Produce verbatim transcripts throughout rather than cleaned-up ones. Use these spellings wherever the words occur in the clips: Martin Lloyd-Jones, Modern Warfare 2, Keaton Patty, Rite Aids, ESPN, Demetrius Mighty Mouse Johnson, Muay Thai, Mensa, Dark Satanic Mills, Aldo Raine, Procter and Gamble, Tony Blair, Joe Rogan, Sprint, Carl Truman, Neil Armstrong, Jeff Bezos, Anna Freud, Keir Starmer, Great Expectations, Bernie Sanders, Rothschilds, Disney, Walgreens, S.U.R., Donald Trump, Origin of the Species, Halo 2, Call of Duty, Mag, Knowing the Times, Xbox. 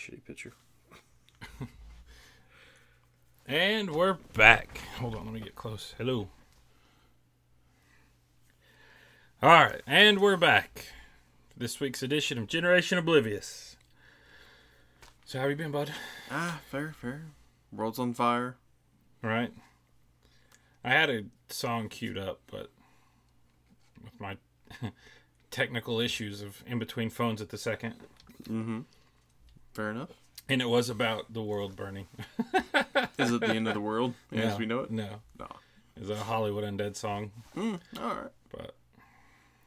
shitty picture. And we're back. Hold on, let me get close. Hello. All right, and we're back. This week's edition of Generation Oblivious. So how you been, bud? Ah, fair, fair. World's on fire. Right. I had a song queued up, but with my technical issues of in between phones at the second. Mm-hmm. Fair enough. And it was about the world burning. Is it the end of the world? No, as we know it? No. No. It's a Hollywood Undead song. Mm, all right. But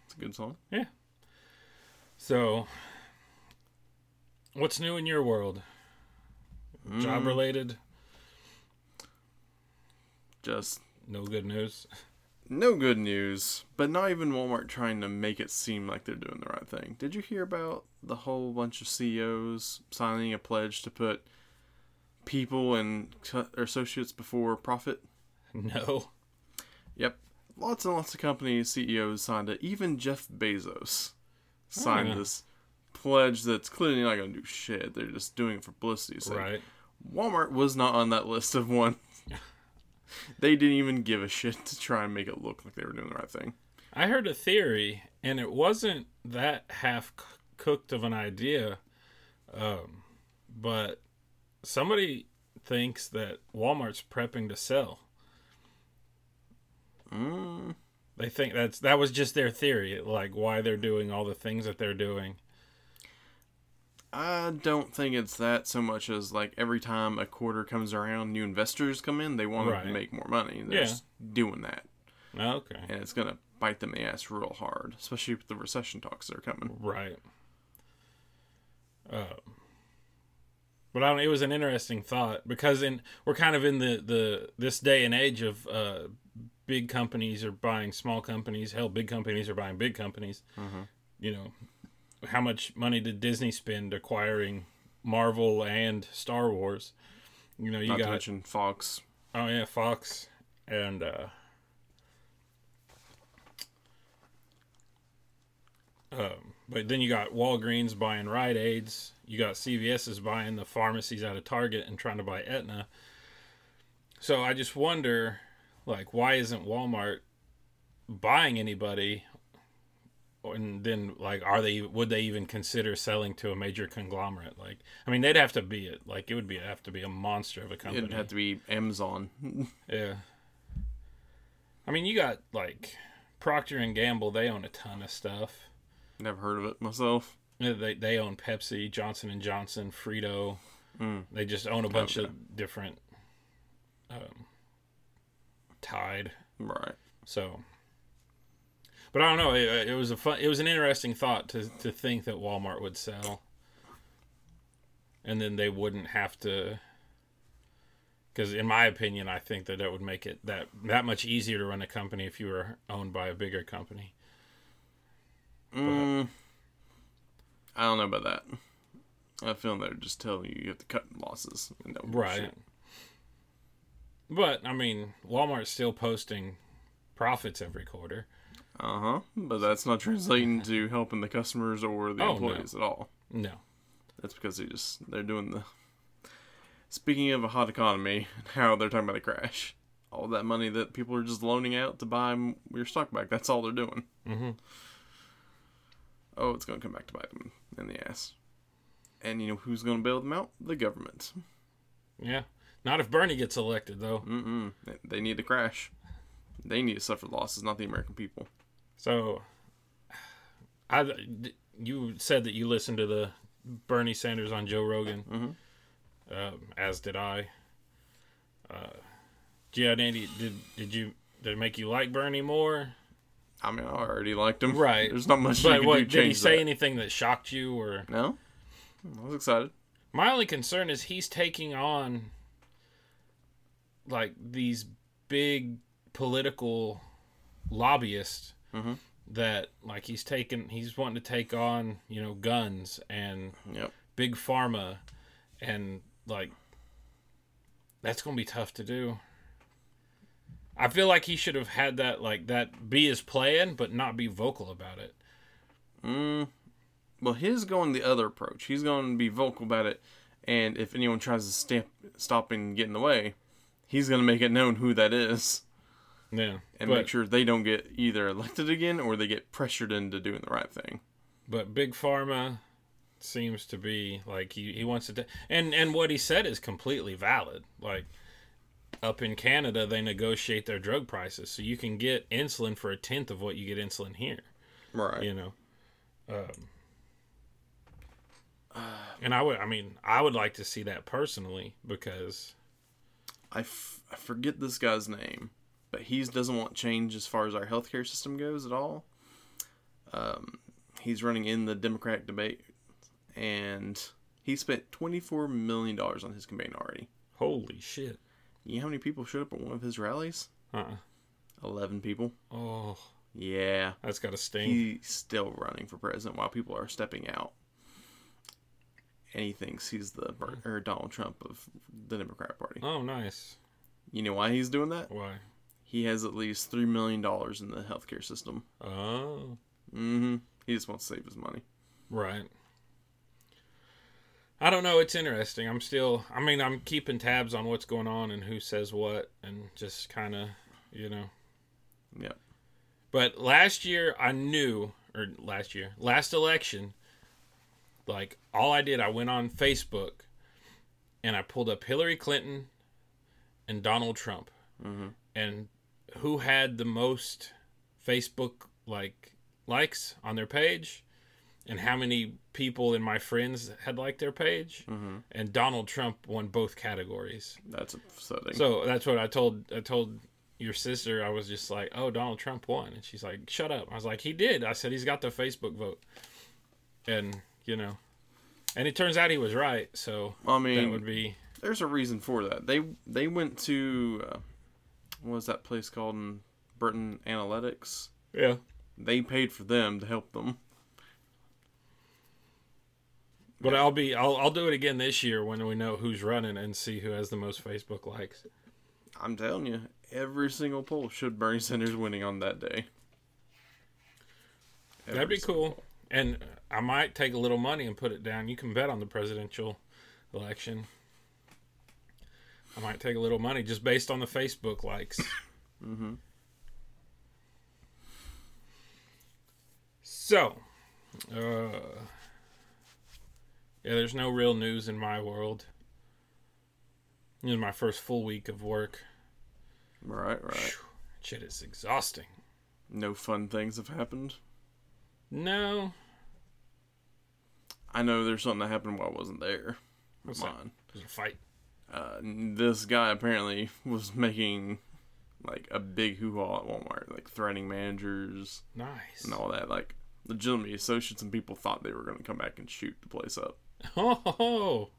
it's a good song. Yeah. So, what's new in your world? Mm. Job related? Just no good news. No good news, but not even Walmart trying to make it seem like they're doing the right thing. Did you hear about the whole bunch of C E Os signing a pledge to put people and associates before profit? No. Yep. Lots and lots of companies, C E Os signed it. Even Jeff Bezos signed oh. this pledge that's clearly not going to do shit. They're just doing it for publicity's sake. Right. Walmart was not on that list of one. They didn't even give a shit to try and make it look like they were doing the right thing. I heard a theory, and it wasn't that half-cooked of an idea, um, but somebody thinks that Walmart's prepping to sell. Mm. They think that's that was just their theory, like why they're doing all the things that they're doing. I don't think it's that so much as like every time a quarter comes around, new investors come in, they want right. to make more money. They're yeah. just doing that. Okay. And it's going to bite them in the ass real hard, especially with the recession talks that are coming. Right. Uh, but I don't, it was an interesting thought because in we're kind of in the, the this day and age of uh, big companies are buying small companies. Hell, big companies are buying big companies. Mm-hmm. You know. How much money did Disney spend acquiring Marvel and Star Wars? You know, you Not got to mention Fox. Oh yeah, Fox and uh, um, but then you got Walgreens buying Rite Aids. You got C V S is buying the pharmacies out of Target and trying to buy Aetna. So I just wonder, like, why isn't Walmart buying anybody? And then, like, are they? Would they even consider selling to a major conglomerate? Like, I mean, they'd have to be it. Like, it would be have to be a monster of a company. It'd have to be Amazon. Yeah. I mean, you got like Procter and Gamble. They own a ton of stuff. Never heard of it myself. They they own Pepsi, Johnson and Johnson, Frito. Mm. They just own a bunch okay. of different. Um, Tide. Right. So. But I don't know. It, it was a fun, it was an interesting thought to, to think that Walmart would sell, and then they wouldn't have to. Because in my opinion, I think that that would make it that that much easier to run a company if you were owned by a bigger company. But, mm, I don't know about that. I feel they're just telling you you have to cut losses. And that right. Shit. But I mean, Walmart's still posting profits every quarter. Uh-huh, but that's not translating to helping the customers or the oh, employees no. at all. No. That's because they just, they're doing the... Speaking of a hot economy, how they're talking about a crash. All that money that people are just loaning out to buy your stock back, that's all they're doing. Mm-hmm. Oh, it's going to come back to bite them in the ass. And you know who's going to bail them out? The government. Yeah. Not if Bernie gets elected, though. Mm-mm. They need to crash. They need to suffer losses, not the American people. So, I you said that you listened to the Bernie Sanders on Joe Rogan, mm-hmm. um, as did I. Uh, gee, Andy, did did you did it make you like Bernie more? I mean, I already liked him. Right. There's not much. But you can what, do did he say that. Anything that shocked you or no? I was excited. My only concern is he's taking on like these big political lobbyists. Mm-hmm. That like he's taken, he's wanting to take on, you know, guns and yep. big pharma, and like that's gonna be tough to do. I feel like he should have had that like that be his plan, but not be vocal about it. Mm. Well, his going the other approach. He's going to be vocal about it and if anyone tries to stamp, stop and get in the way, he's going to make it known who that is. Yeah. And but, make sure they don't get either elected again or they get pressured into doing the right thing. But Big Pharma seems to be like he, he wants to... De- and, and what he said is completely valid. Like, up in Canada, they negotiate their drug prices. So you can get insulin for a tenth of what you get insulin here. Right. You know? Um, uh, and I would, I mean, I would like to see that personally because... I, f- I forget this guy's name, but he doesn't want change as far as our healthcare system goes at all. Um, he's running in the Democratic debate, and he spent twenty-four million dollars on his campaign already. Holy shit. You know how many people showed up at one of his rallies? Uh-uh. eleven people. Oh. Yeah. That's got to sting. He's still running for president while people are stepping out. And he thinks he's the or Donald Trump of the Democrat Party. Oh, nice. You know why he's doing that? Why? He has at least three million dollars in the healthcare system. Oh. Mm-hmm. He just wants to save his money. Right. I don't know. It's interesting. I'm still, I mean, I'm keeping tabs on what's going on and who says what and just kind of, you know. Yep. But last year I knew, or last year, last election, like, all I did, I went on Facebook and I pulled up Hillary Clinton and Donald Trump. Mm-hmm. And who had the most Facebook, like, likes on their page and how many people in my friends had liked their page. Mm-hmm. And Donald Trump won both categories. That's upsetting. So that's what I told, I told your sister. I was just like, oh, Donald Trump won. And she's like, shut up. I was like, he did. I said, he's got the Facebook vote. And... You know, and it turns out he was right. So I mean, that would be. There's a reason for that. They they went to uh, what was that place called in Burton Analytics? Yeah, they paid for them to help them. But yeah. I'll be I'll I'll do it again this year when we know who's running and see who has the most Facebook likes. I'm telling you, every single poll should Bernie Sanders winning on that day. Every That'd be cool. Poll. And I might take a little money and put it down. You can bet on the presidential election. I might take a little money just based on the Facebook likes. Mm-hmm. So, uh, yeah, there's no real news in my world. This is my first full week of work. Right, right. Whew, shit is exhausting. No fun things have happened? No. I know there's something that happened while I wasn't there. What's that? It was a fight. Uh, this guy apparently was making like a big hoo-ha at Walmart, like threatening managers, nice, and all that. Like, legitimately, associates and people thought they were going to come back and shoot the place up. Oh.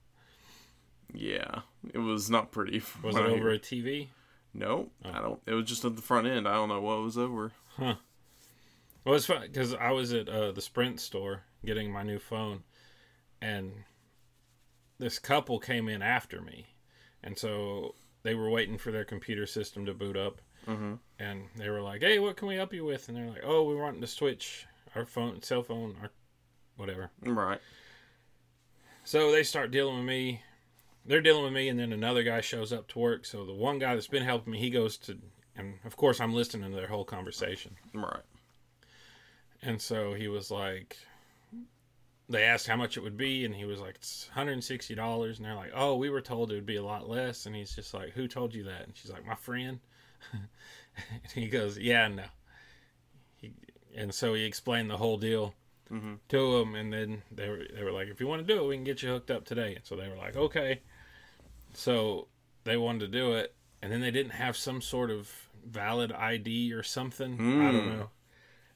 Yeah, it was not pretty. Was it over a T V? No, oh. I don't. It was just at the front end. I don't know what was over. Huh. Well, it's funny because I was at uh, the Sprint store getting my new phone. And this couple came in after me. And so they were waiting for their computer system to boot up. Mm-hmm. And they were like, hey, what can we help you with? And they're like, oh, we want to switch our phone, cell phone, or whatever. Right. So they start dealing with me. They're dealing with me, and then another guy shows up to work. So the one guy that's been helping me, he goes to, and of course I'm listening to their whole conversation. Right. And so he was like, they asked how much it would be, and he was like, it's one hundred sixty dollars. And they're like, oh, we were told it would be a lot less. And he's just like, who told you that? And she's like, my friend. And he goes, yeah, no. He, and so he explained the whole deal mm-hmm. to him, and then they were, they were like, if you want to do it, we can get you hooked up today. And so they were like, okay. So they wanted to do it, and then they didn't have some sort of valid I D or something. Mm. I don't know.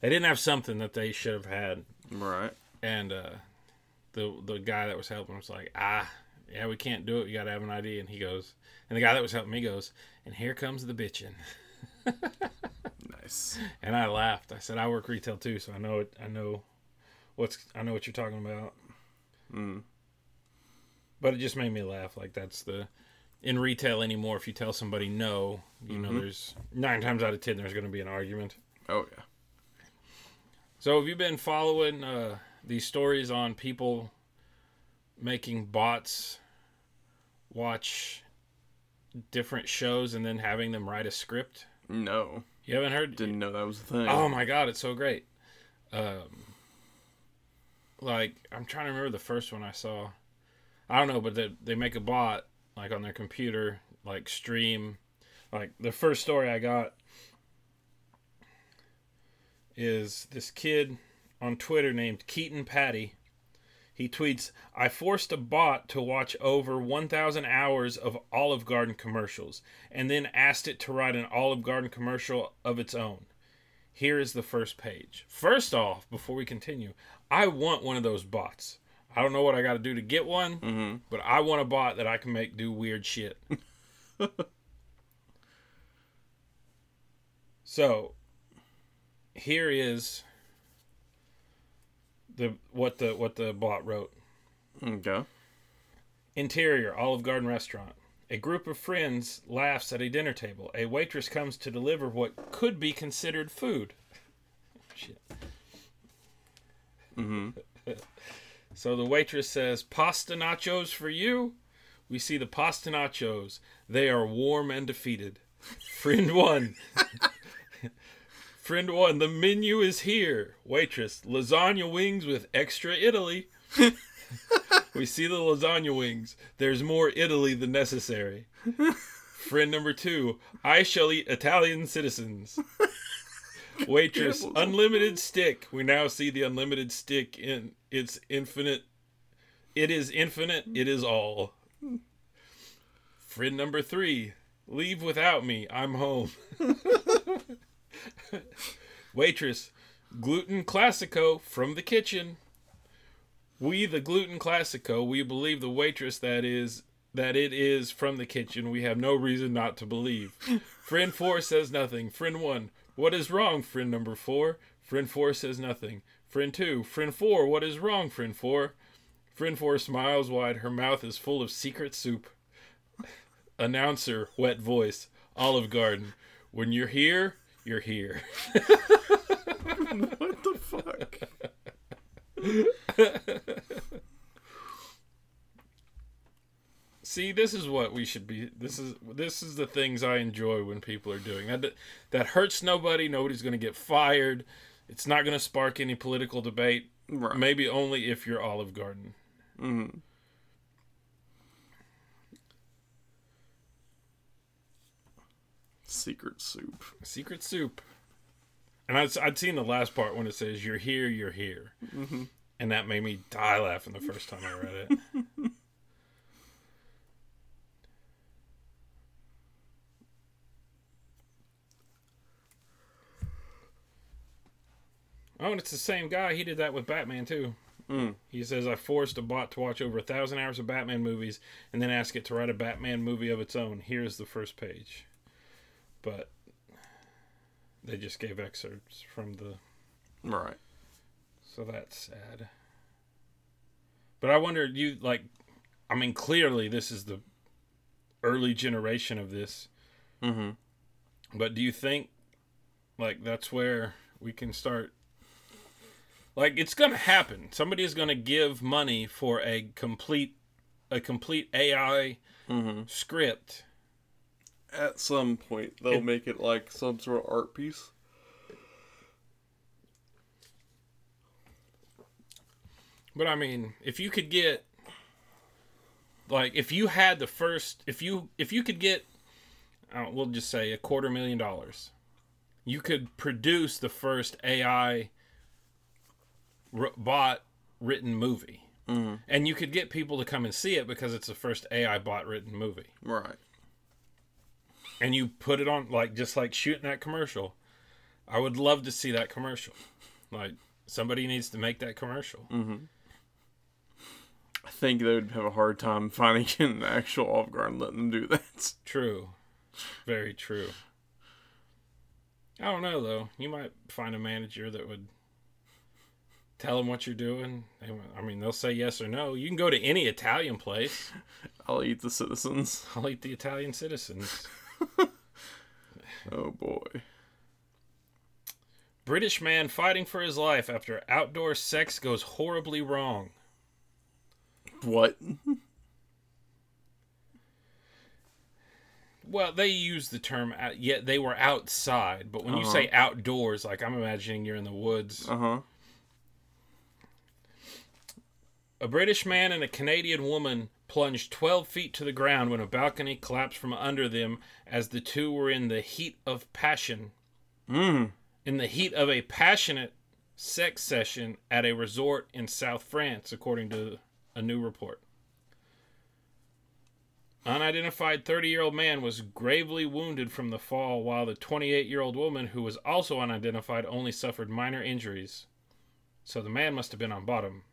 They didn't have something that they should have had. Right. And uh, the the guy that was helping was like, ah, yeah, we can't do it. You got to have an I D. And he goes, and the guy that was helping me goes, and here comes the bitching. Nice. And I laughed. I said, I work retail too, so I know it. I know what's. I know what you're talking about. Mm. But it just made me laugh. Like that's the in retail anymore. If you tell somebody no, you mm-hmm. know, there's nine times out of ten there's going to be an argument. Oh yeah. So have you been following uh, these stories on people making bots watch different shows and then having them write a script? No. You haven't heard? Didn't know that was a thing. Oh my God, it's so great. Um, like, I'm trying to remember the first one I saw. I don't know, but they, they make a bot, like, on their computer, like, stream. Like, the first story I got is this kid on Twitter named Keaton Patty. He tweets, "I forced a bot to watch over one thousand hours of Olive Garden commercials and then asked it to write an Olive Garden commercial of its own. Here is the first page." First off, before we continue, I want one of those bots. I don't know what I got to do to get one, mm-hmm. but I want a bot that I can make do weird shit. So, here is... The what the what the bot wrote. Okay. Interior, Olive Garden restaurant. A group of friends laughs at a dinner table. A waitress comes to deliver what could be considered food. Shit. Mm-hmm. So the waitress says, "Pasta nachos for you." We see the pasta nachos. They are warm and defeated. Friend one. Friend one, the menu is here. Waitress, lasagna wings with extra Italy. We see the lasagna wings. There's more Italy than necessary. Friend number two, I shall eat Italian citizens. Waitress, unlimited stick. We now see the unlimited stick in its infinite. It is infinite. It is all. Friend number three, leave without me. I'm home. Waitress, gluten classico from the kitchen. We the gluten classico, we believe the waitress that is that it is from the kitchen. We have no reason not to believe. Friend four says nothing. Friend one, what is wrong? Friend number four. Friend four says nothing. Friend two, friend four, what is wrong? Friend four. Friend four smiles wide. Her mouth is full of secret soup. Announcer, wet voice, Olive Garden. When you're here, you're here. What the fuck? See, this is what we should be. This is this is the things I enjoy when people are doing that. That hurts nobody. Nobody's going to get fired. It's not going to spark any political debate. Right. Maybe only if you're Olive Garden. Mm-hmm. Secret soup. Secret soup. And I'd, I'd seen the last part when it says, "You're here, you're here." Mm-hmm. And that made me die laughing the first time I read it. Oh, and it's the same guy. He did that with Batman, too. Mm. He says, "I forced a bot to watch over a thousand hours of Batman movies and then ask it to write a Batman movie of its own. Here's the first page." But they just gave excerpts from the... Right. So that's sad. But I wonder, you, like... I mean, clearly this is the early generation of this. Mm-hmm. But do you think, like, that's where we can start... Like, it's going to happen. Somebody is going to give money for a complete, a complete A I mm-hmm. script... At some point, they'll it, make it like some sort of art piece. But I mean, if you could get, like, if you had the first, if you if you could get, I don't, we'll just say a quarter million dollars, you could produce the first A I r- bot written movie, mm-hmm. and you could get people to come and see it because it's the first A I bot written movie, right? And you put it on, like, just like shooting that commercial. I would love to see that commercial. Like, somebody needs to make that commercial. Mm-hmm. I think they would have a hard time finding an actual Olive Garden letting them do that. True. Very true. I don't know, though. You might find a manager that would tell them what you're doing. They, I mean, they'll say yes or no. You can go to any Italian place. I'll eat the citizens. I'll eat the Italian citizens. Oh boy. British man fighting for his life after outdoor sex goes horribly wrong. What? Well, they use the term, yet they were outside. But when uh-huh. you say outdoors, like I'm imagining you're in the woods. Uh-huh. A British man and a Canadian woman plunged twelve feet to the ground when a balcony collapsed from under them as the two were in the heat of passion. Mm. In the heat of a passionate sex session at a resort in South France, according to a new report. Unidentified thirty-year-old man was gravely wounded from the fall, while the twenty-eight-year-old woman, who was also unidentified, only suffered minor injuries. So the man must have been on bottom.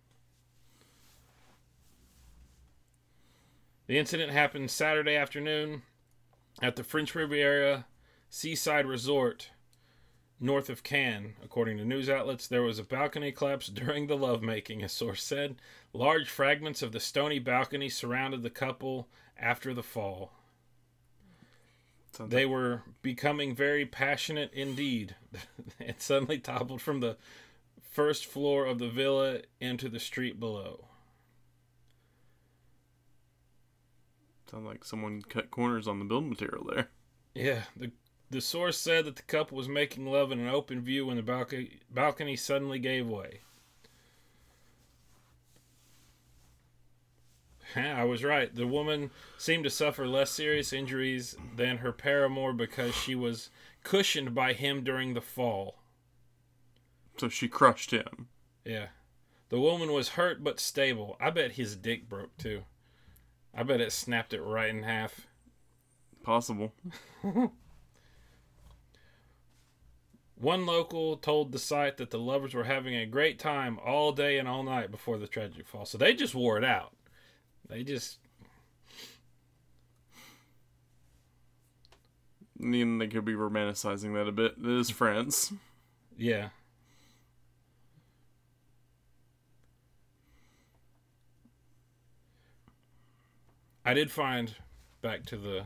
The incident happened Saturday afternoon at the French Riviera Seaside Resort north of Cannes. According to news outlets, there was a balcony collapse during the lovemaking, a source said. Large fragments of the stony balcony surrounded the couple after the fall. Something. They were becoming very passionate indeed. It suddenly toppled from the first floor of the villa into the street below. Sounds like someone cut corners on the building material there. Yeah. The the source said that the couple was making love in an open view when the balcony, balcony suddenly gave way. I was right. The woman seemed to suffer less serious injuries than her paramour because she was cushioned by him during the fall. So she crushed him. Yeah. The woman was hurt but stable. I bet his dick broke too. I bet it snapped it right in half. Possible. One local told the site that the lovers were having a great time all day and all night before the tragic fall. So they just wore it out. They just... Even they could be romanticizing that a bit. It is France. Yeah. I did find, back to the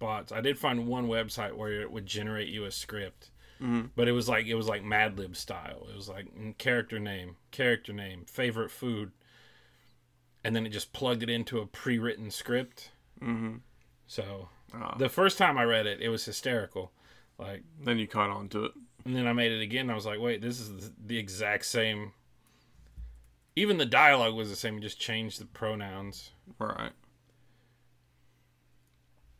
bots, I did find one website where it would generate you a script. Mm-hmm. But it was like it was like Mad Lib style. It was like character name, character name, favorite food. And then it just plugged it into a pre-written script. Mm-hmm. So ah. the first time I read it, it was hysterical. Like then you caught on to it. And then I made it again. And I was like, wait, this is the exact same. Even the dialogue was the same. You just changed the pronouns. Right.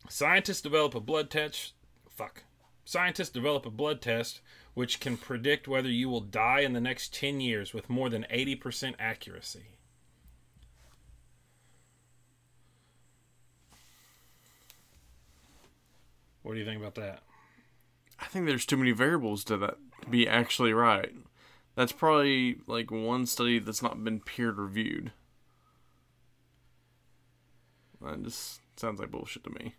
Scientists develop a blood test. Fuck. Scientists develop a blood test which can predict whether you will die in the next ten years with more than eighty percent accuracy. What do you think about that? I think there's too many variables to that to be actually right. That's probably like one study that's not been peer reviewed. That just sounds like bullshit to me.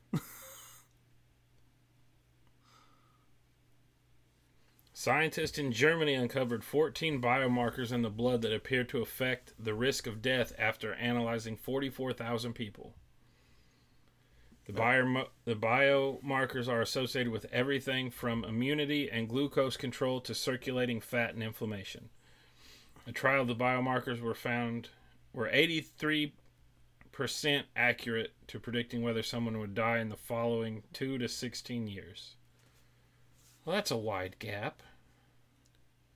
Scientists in Germany uncovered fourteen biomarkers in the blood that appear to affect the risk of death after analyzing forty-four thousand people. The, bio, the biomarkers are associated with everything from immunity and glucose control to circulating fat and inflammation. A trial of the biomarkers were found were eighty-three percent accurate to predicting whether someone would die in the following two to sixteen years. Well, that's a wide gap.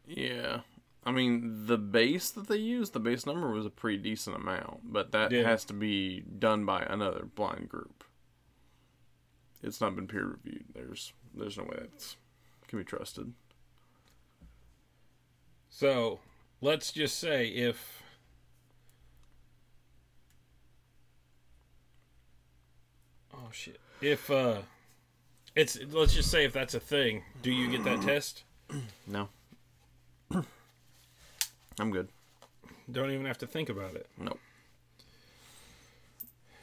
Yeah. I mean, the base that they used, the base number was a pretty decent amount, but that yeah. has to be done by another blind group. It's not been peer reviewed. There's there's no way that can be trusted. So, let's just say if Oh shit. If uh it's let's just say if that's a thing, do you get that test? No. I'm good. Don't even have to think about it. Nope.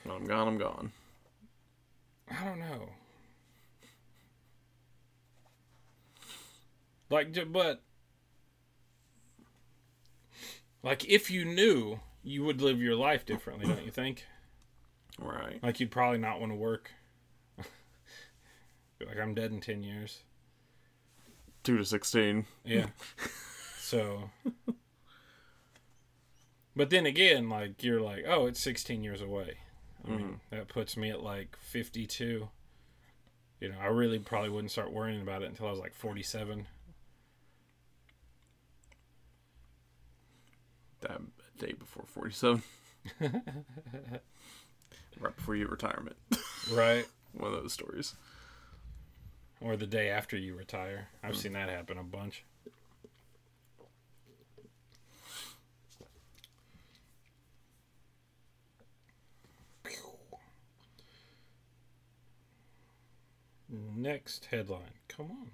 When I'm gone, I'm gone. I don't know. Like, but... Like, if you knew, you would live your life differently, don't you think? Right. Like, you'd probably not want to work. Like, I'm dead in ten years. two to sixteen. Yeah. So... But then again, like, you're like, oh, it's sixteen years away. I mean, mm-hmm. that puts me at like fifty-two. You know, I really probably wouldn't start worrying about it until I was like forty-seven. That day before forty-seven. Right before your retirement. Right. One of those stories. Or the day after you retire. I've mm-hmm. seen that happen a bunch. Next headline. Come on.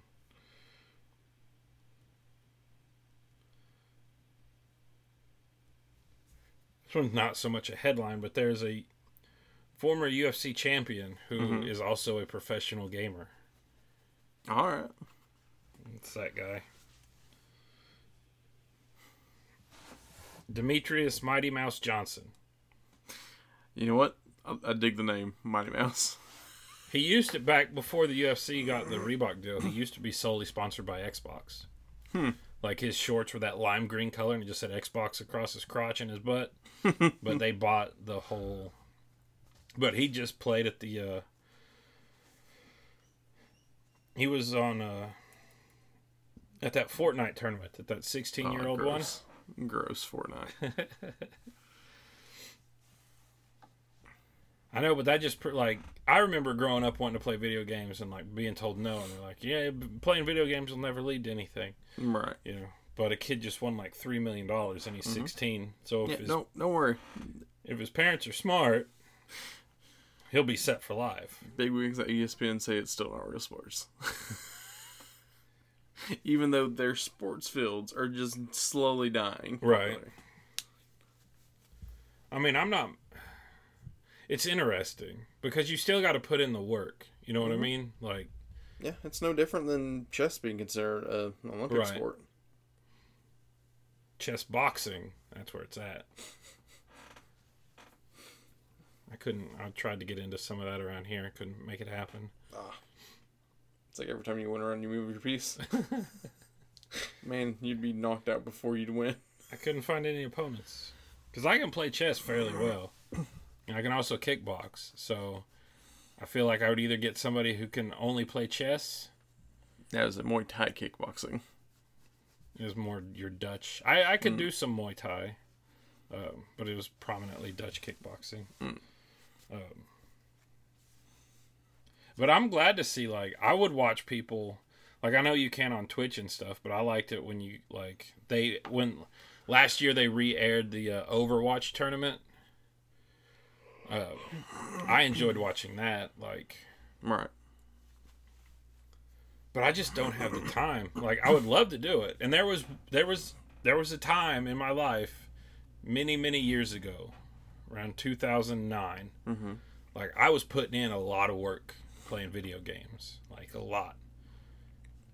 This one's not so much a headline, but there's a former U F C champion who mm-hmm. is also a professional gamer. All right. It's that guy. Demetrius Mighty Mouse Johnson. You know what? I, I dig the name Mighty Mouse. He used to, back before the U F C got the Reebok deal, he used to be solely sponsored by Xbox. Hmm. Like his shorts were that lime green color and he just said Xbox across his crotch and his butt. But they bought the whole... But he just played at the... Uh, he was on... Uh, at that Fortnite tournament, at that sixteen-year-old oh, one. Gross Fortnite. I know, but that just, like, I remember growing up wanting to play video games and, like, being told no. And they're like, yeah, playing video games will never lead to anything. Right. You know, but a kid just won, like, three million dollars and he's mm-hmm. sixteen. So if yeah, his, don't, don't worry. If his parents are smart, he'll be set for life. Big wigs at E S P N say it's still not real sports. Even though their sports fields are just slowly dying. Right. Like, I mean, I'm not... It's interesting because you still got to put in the work. You know what mm-hmm. I mean? Like, yeah, it's no different than chess being considered an Olympic right. sport. Chess boxing, that's where it's at. I couldn't. I tried to get into some of that around here. I couldn't make it happen. Ah, it's like every time you went around, you move your piece. Man, you'd be knocked out before you'd win. I couldn't find any opponents because I can play chess fairly well. And I can also kickbox, so I feel like I would either get somebody who can only play chess. That is a Muay Thai kickboxing. It was more your Dutch. I, I could mm. do some Muay Thai, um, but it was prominently Dutch kickboxing. Mm. Um, but I'm glad to see, like, I would watch people, like, I know you can on Twitch and stuff, but I liked it when you, like, they, when, last year they re-aired the uh, Overwatch tournament. Uh, I enjoyed watching that, like, right. But I just don't have the time. Like, I would love to do it. And there was there was there was a time in my life, many many years ago, around two thousand nine, mm-hmm. like I was putting in a lot of work playing video games, like a lot.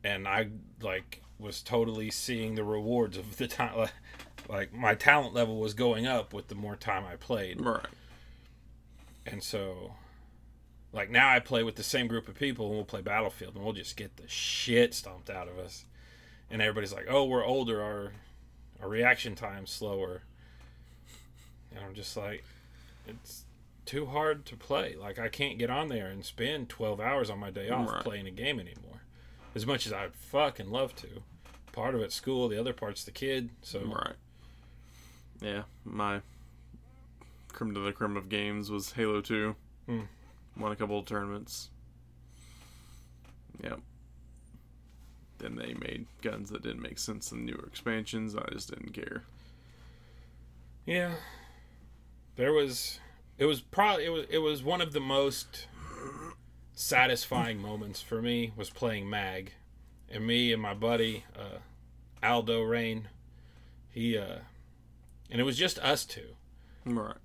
And I like was totally seeing the rewards of the time. Like, like my talent level was going up with the more time I played. Right. And so, like, now I play with the same group of people, and we'll play Battlefield, and we'll just get the shit stomped out of us. And everybody's like, oh, we're older, our our reaction time's slower. And I'm just like, it's too hard to play. Like, I can't get on there and spend twelve hours on my day off right. playing a game anymore. As much as I'd fucking love to. Part of it's school, the other part's the kid, so. Right. Yeah, my... Crim to the crim of games was Halo two. Hmm. Won a couple of tournaments. Yep. Then they made guns that didn't make sense in newer expansions. I just didn't care. Yeah. There was. It was probably. It was. It was one of the most satisfying moments for me was playing Mag, and me and my buddy uh, Aldo Raine. He uh, and it was just us two. Right.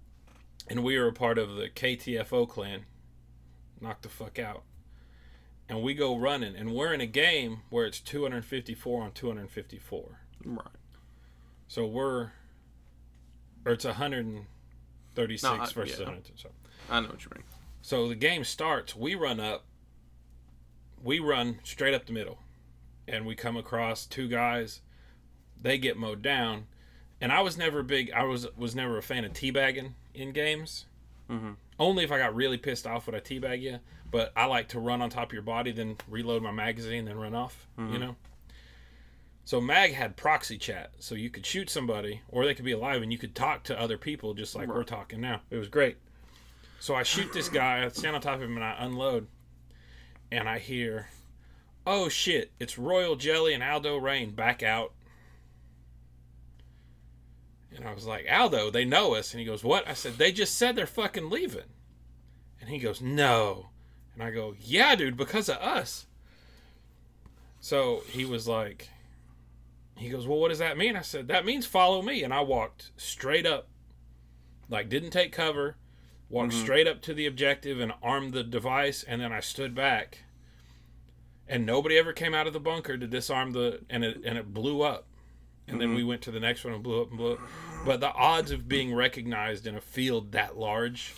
And we were a part of the K T F O clan. Knocked the fuck out. And we go running. And we're in a game where it's two fifty-four on two fifty-four. Right. So we're... Or it's one thirty-six no, I, versus yeah. one hundred. So. I know what you mean. So the game starts. We run up. We run straight up the middle. And we come across two guys. They get mowed down. And I was never big... I was was never a fan of teabagging in games. Mm-hmm. Only if I got really pissed off would I teabag you, but I like to run on top of your body, then reload my magazine, then run off, mm-hmm. you know? So Mag had proxy chat, so you could shoot somebody, or they could be alive, and you could talk to other people just like right. we're talking now. It was great. So I shoot this guy, I stand on top of him, and I unload, and I hear, oh shit, it's Royal Jelly and Aldo Raine, back out. And I was like, Aldo, they know us. And he goes, what? I said, they just said they're fucking leaving. And he goes, no. And I go, yeah, dude, because of us. So he was like, he goes, well, what does that mean? I said, that means follow me. And I walked straight up, like didn't take cover, walked mm-hmm. straight up to the objective and armed the device. And then I stood back. And nobody ever came out of the bunker to disarm the, and it, and it blew up. And then mm-hmm. we went to the next one and blew up and blew up. But the odds of being recognized in a field that large,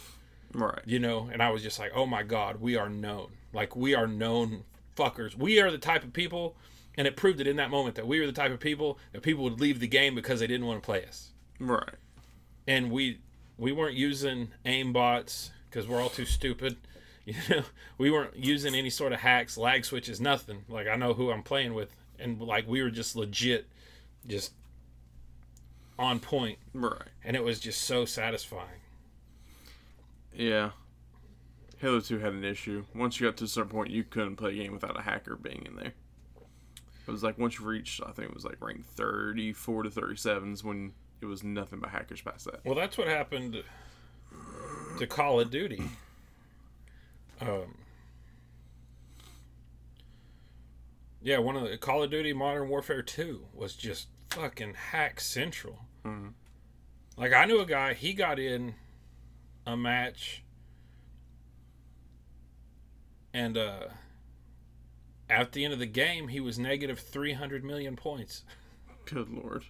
right? You know, and I was just like, oh my God, we are known. Like, we are known fuckers. We are the type of people, and it proved it in that moment that we were the type of people that people would leave the game because they didn't want to play us. Right. And we we weren't using aim bots because we're all too stupid. You know, we weren't using any sort of hacks, lag switches, nothing. Like, I know who I'm playing with. And like, we were just legit. Just on point. Right. And it was just so satisfying. Yeah. Halo two had an issue. Once you got to a certain point, you couldn't play a game without a hacker being in there. It was like, once you reached, I think it was like rank thirty-four to thirty-sevens, when it was nothing but hackers past that. Well, that's what happened to Call of Duty. Um... Yeah, one of the Call of Duty Modern Warfare two was just fucking hack central. Mm-hmm. Like, I knew a guy, he got in a match, and uh, at the end of the game, he was negative three hundred million points. Good Lord.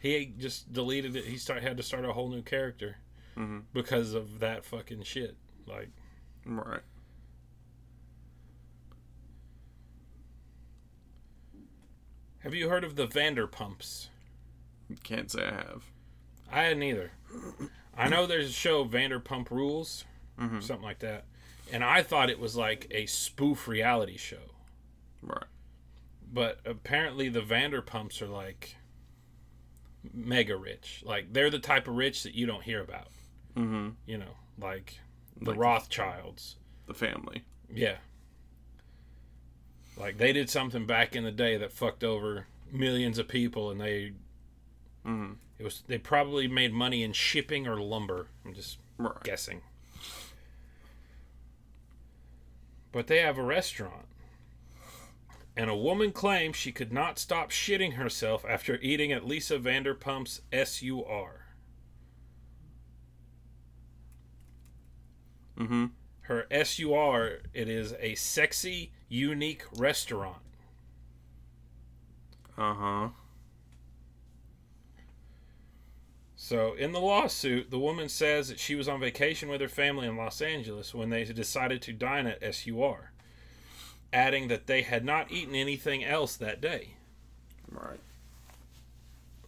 He just deleted it. He start, had to start a whole new character mm-hmm. because of that fucking shit. Like, right. Have you heard of the Vanderpumps? Can't say I have. I hadn't either. I know there's a show, Vanderpump Rules, mm-hmm. something like that, and I thought it was like a spoof reality show. Right. But apparently the Vanderpumps are like mega rich. Like, they're the type of rich that you don't hear about. Mm-hmm. You know, like the like Rothschilds. The family. Yeah. Like, they did something back in the day that fucked over millions of people, and they mm-hmm. it was they probably made money in shipping or lumber. I'm just right. guessing. But they have a restaurant, and a woman claims she could not stop shitting herself after eating at Lisa Vanderpump's S U R Mm-hmm. Her S U R, it is a sexy, unique restaurant. Uh-huh. So, in the lawsuit, the woman says that she was on vacation with her family in Los Angeles when they decided to dine at S U R, adding that they had not eaten anything else that day. Right.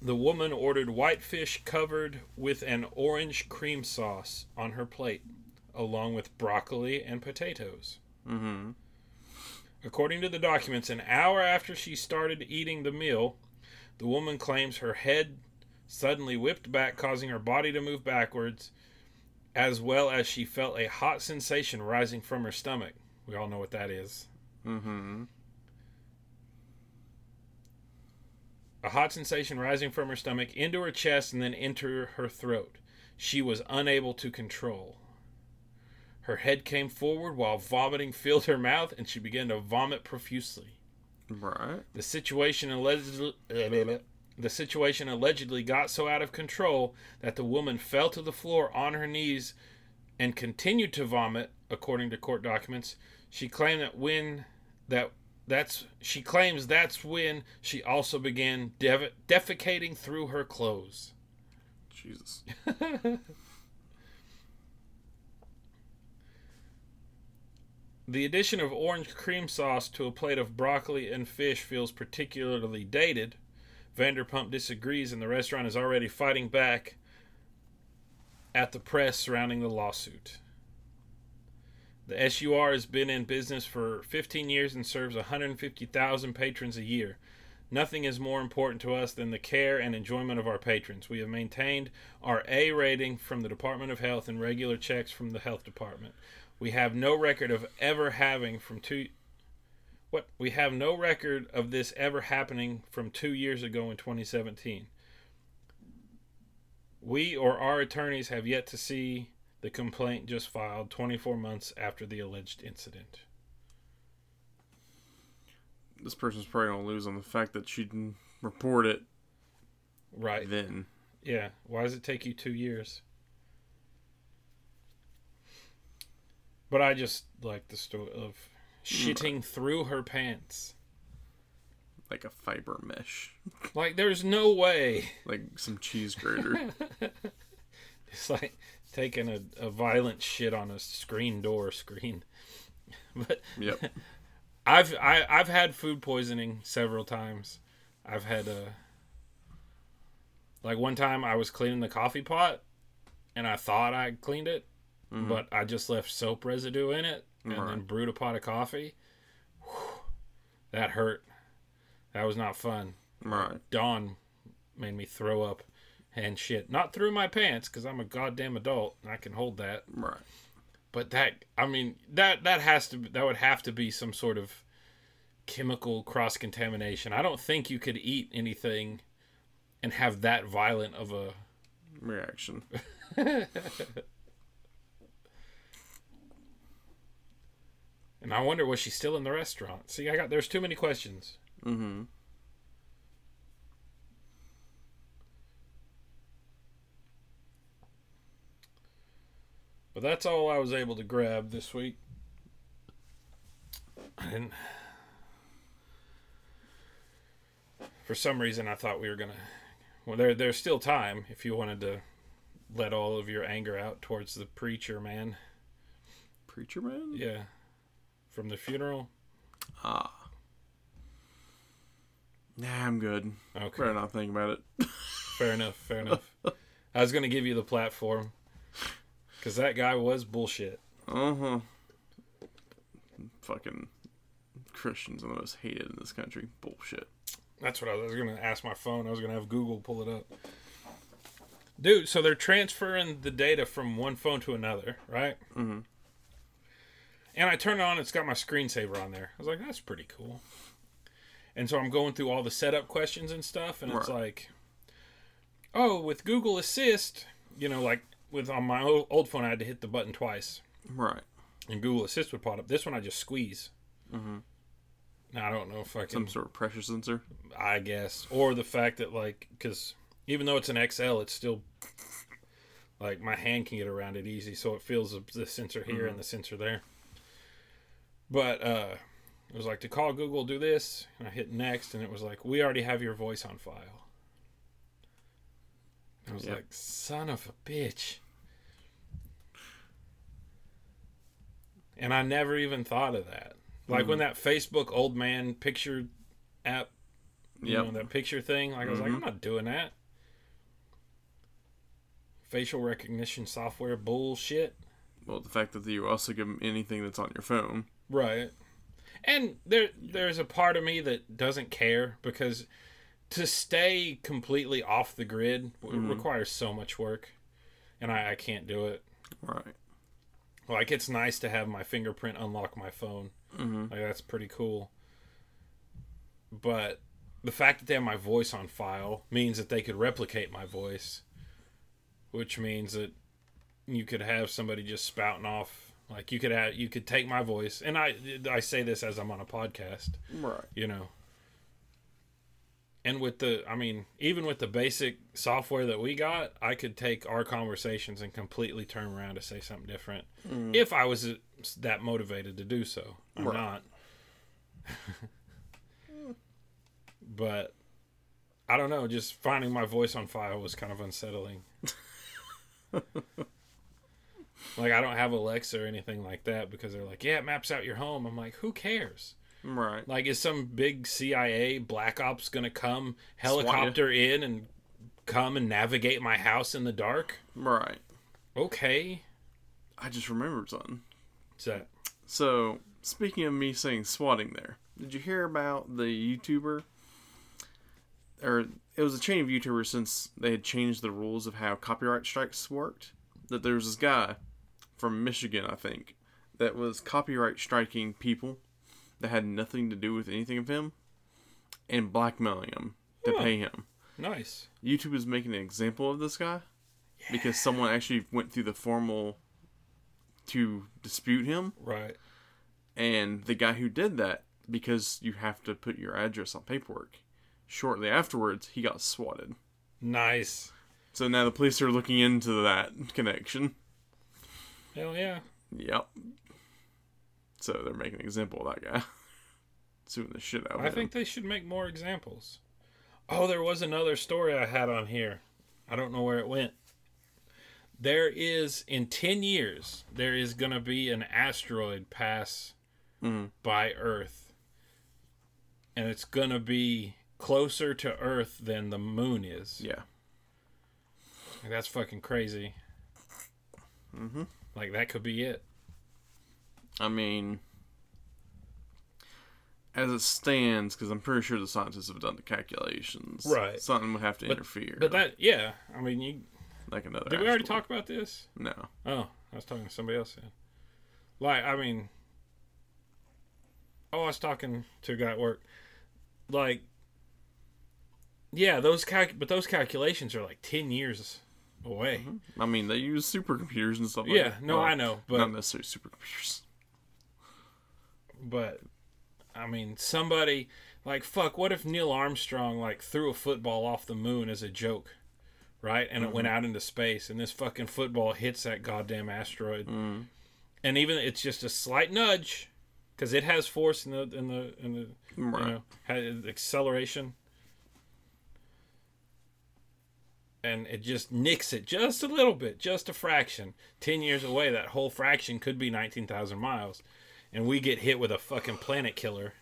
The woman ordered whitefish covered with an orange cream sauce on her plate, along with broccoli and potatoes. Mm-hmm. According to the documents, an hour after she started eating the meal, the woman claims her head suddenly whipped back, causing her body to move backwards, as well as she felt a hot sensation rising from her stomach. We all know what that is. Mm-hmm. A hot sensation rising from her stomach into her chest and then into her throat. She was unable to control. Her head came forward while vomiting filled her mouth, and she began to vomit profusely. Right. The situation allegedly, the situation allegedly got so out of control that the woman fell to the floor on her knees and continued to vomit, according to court documents. She claimed that when that that's she claims that's when she also began def- defecating through her clothes. Jesus. The addition of orange cream sauce to a plate of broccoli and fish feels particularly dated. Vanderpump disagrees, and the restaurant is already fighting back at the press surrounding the lawsuit. The S U R has been in business for fifteen years and serves one hundred fifty thousand patrons a year. Nothing is more important to us than the care and enjoyment of our patrons. We have maintained our A rating from the Department of Health and regular checks from the Health Department. We have no record of ever having from two... What? We have no record of this ever happening from two years ago in twenty seventeen. We or our attorneys have yet to see the complaint just filed twenty-four months after the alleged incident. This person's probably going to lose on the fact that she didn't report it. Right. Then. Yeah. Why does it take you two years? But I just like the story of shitting mm. through her pants. Like a fiber mesh. Like, there's no way. Like some cheese grater. It's like taking a, a violent shit on a screen door screen. But yep. I've I, I've had food poisoning several times. I've had a like one time I was cleaning the coffee pot, and I thought I cleaned it, mm-hmm. but I just left soap residue in it, and right. then brewed a pot of coffee. Whew, that hurt. That was not fun. Right. Dawn made me throw up and shit, not through my pants because I'm a goddamn adult and I can hold that. Right. But that, I mean, that, that has to, that would have to be some sort of chemical cross-contamination. I don't think you could eat anything and have that violent of a reaction. And I wonder, was she still in the restaurant? See, I got, there's too many questions. Mm-hmm. But that's all I was able to grab this week. I didn't. For some reason, I thought we were gonna. Well, there, there's still time if you wanted to let all of your anger out towards the preacher man. Preacher man? Yeah. From the funeral. Ah. Nah, I'm good. Okay. Better not think about it. Fair enough. Fair enough. I was gonna give you the platform. Because that guy was bullshit. Uh-huh. Fucking Christians are the most hated in this country. Bullshit. That's what I was, was going to ask my phone. I was going to have Google pull it up. Dude, so they're transferring the data from one phone to another, right? Mm-hmm. And I turn it on. It's got my screensaver on there. I was like, that's pretty cool. And so I'm going through all the setup questions and stuff. And right. It's like, oh, with Google Assist, you know, like, With on my old phone, I had to hit the button twice. Right. And Google Assist would pop up. This one, I just squeeze. Mm-hmm. Now, I don't know if I can... Some sort of pressure sensor? I guess. Or the fact that, like... Because even though it's an X L, it's still... Like, my hand can get around it easy, so it feels the sensor here mm-hmm. and the sensor there. But uh, it was like, to call Google, do this. And I hit next, and it was like, we already have your voice on file. I was yep. like, son of a bitch. And I never even thought of that. Like mm. when that Facebook old man picture app, you yep. know, that picture thing, like mm-hmm. I was like, I'm not doing that. Facial recognition software bullshit. Well, the fact that you also give them anything that's on your phone. Right. And there, there's a part of me that doesn't care because... To stay completely off the grid mm-hmm. requires so much work, and I, I can't do it. Right. Like, it's nice to have my fingerprint unlock my phone. Mm-hmm. Like, that's pretty cool. But the fact that they have my voice on file means that they could replicate my voice, which means that you could have somebody just spouting off. Like, you could have, you could take my voice, and I, I say this as I'm on a podcast. Right. You know. And with the, I mean, even with the basic software that we got, I could take our conversations and completely turn around to say something different. Mm. If I was that motivated to do so. I'm right. not. But, I don't know, just finding my voice on file was kind of unsettling. Like, I don't have Alexa or anything like that because they're like, yeah, it maps out your home. I'm like, who cares? Right. Like, is some big C I A black ops going to come helicopter in and come and navigate my house in the dark? Right. Okay. I just remembered something. So, so speaking of me saying swatting there, did you hear about the YouTuber? Or it was a chain of YouTubers since they had changed the rules of how copyright strikes worked. That there was this guy from Michigan, I think, that was copyright striking people that had nothing to do with anything of him and blackmailing them to yeah. pay him. Nice. YouTube is making an example of this guy yeah. because someone actually went through the formal to dispute him. Right. And the guy who did that, because you have to put your address on paperwork, shortly afterwards, he got swatted. Nice. So now the police are looking into that connection. Hell yeah. Yep. So they're making an example of that guy. Suing the shit out of I him. Think they should make more examples. Oh, there was another story I had on here. I don't know where it went. There is, in ten years, there is going to be an asteroid pass mm. by Earth. And it's going to be closer to Earth than the moon is. Yeah. Like, that's fucking crazy. Mm-hmm. Like, that could be it. I mean, as it stands, because I'm pretty sure the scientists have done the calculations. Right. Something would have to but, interfere. But that, yeah. I mean, you... Like another Did we already talk about this? No. Oh, I was talking to somebody else then. Like, I mean... Oh, I was talking to a guy at work. Like, yeah, those calc- but those calculations are like ten years away. Mm-hmm. I mean, they use supercomputers and stuff like yeah, that. Yeah, no, well, I know. But not necessarily supercomputers. But, I mean, somebody... Like, fuck, what if Neil Armstrong, like, threw a football off the moon as a joke? Right? And mm-hmm. it went out into space, and this fucking football hits that goddamn asteroid. Mm. And even it's just a slight nudge, because it has force in the, in the, in the right. you know, has acceleration. And it just nicks it just a little bit, just a fraction. Ten years away, that whole fraction could be nineteen thousand miles. And we get hit with a fucking planet killer.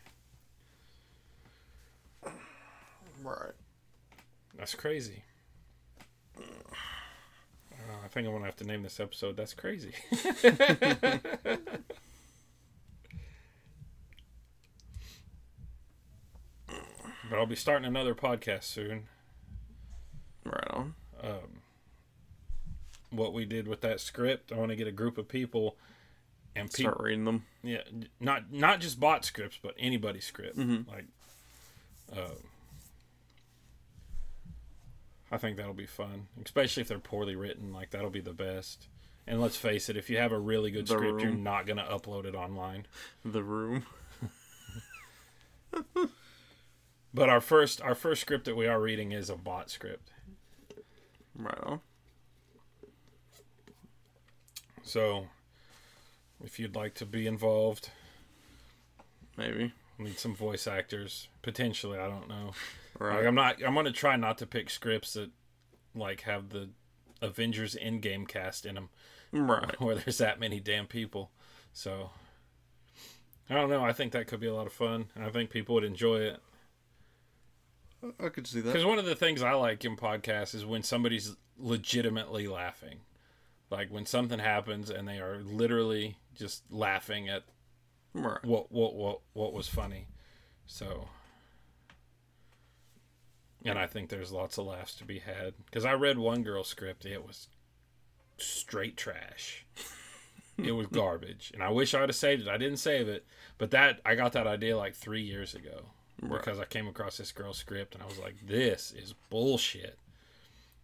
Right. That's crazy. I think I'm going to have to name this episode, That's Crazy. But I'll be starting another podcast soon. Right on. Um, what we did with that script, I want to get a group of people and pe- start reading them. Yeah, not not just bot scripts, but anybody's script. Mm-hmm. Like, uh, I think that'll be fun, especially if they're poorly written. Like, that'll be the best. And let's face it, if you have a really good the script, room. You're not going to upload it online. The room. But our first our first script that we are reading is a bot script. Right on. So, if you'd like to be involved. Maybe. Need some voice actors potentially. I don't know. Right. Like, I'm not. I'm gonna try not to pick scripts that like have the Avengers Endgame cast in them, right? Where there's that many damn people. So I don't know. I think that could be a lot of fun. I think people would enjoy it. I could see that. Because one of the things I like in podcasts is when somebody's legitimately laughing, like when something happens and they are literally just laughing at. Right. What what what what was funny, so, and I think there's lots of laughs to be had because I read one girl's script. It was straight trash. It was garbage, and I wish I would have saved it. I didn't save it, but that I got that idea like three years ago right. because I came across this girl's script and I was like, "This is bullshit,"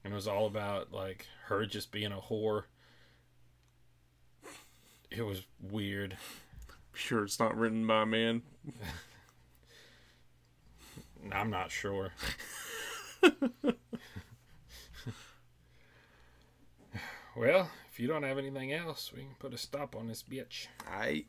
and it was all about like her just being a whore. It was weird. Sure, it's not written by a man. I'm not sure. Well, if you don't have anything else, we can put a stop on this bitch. All right.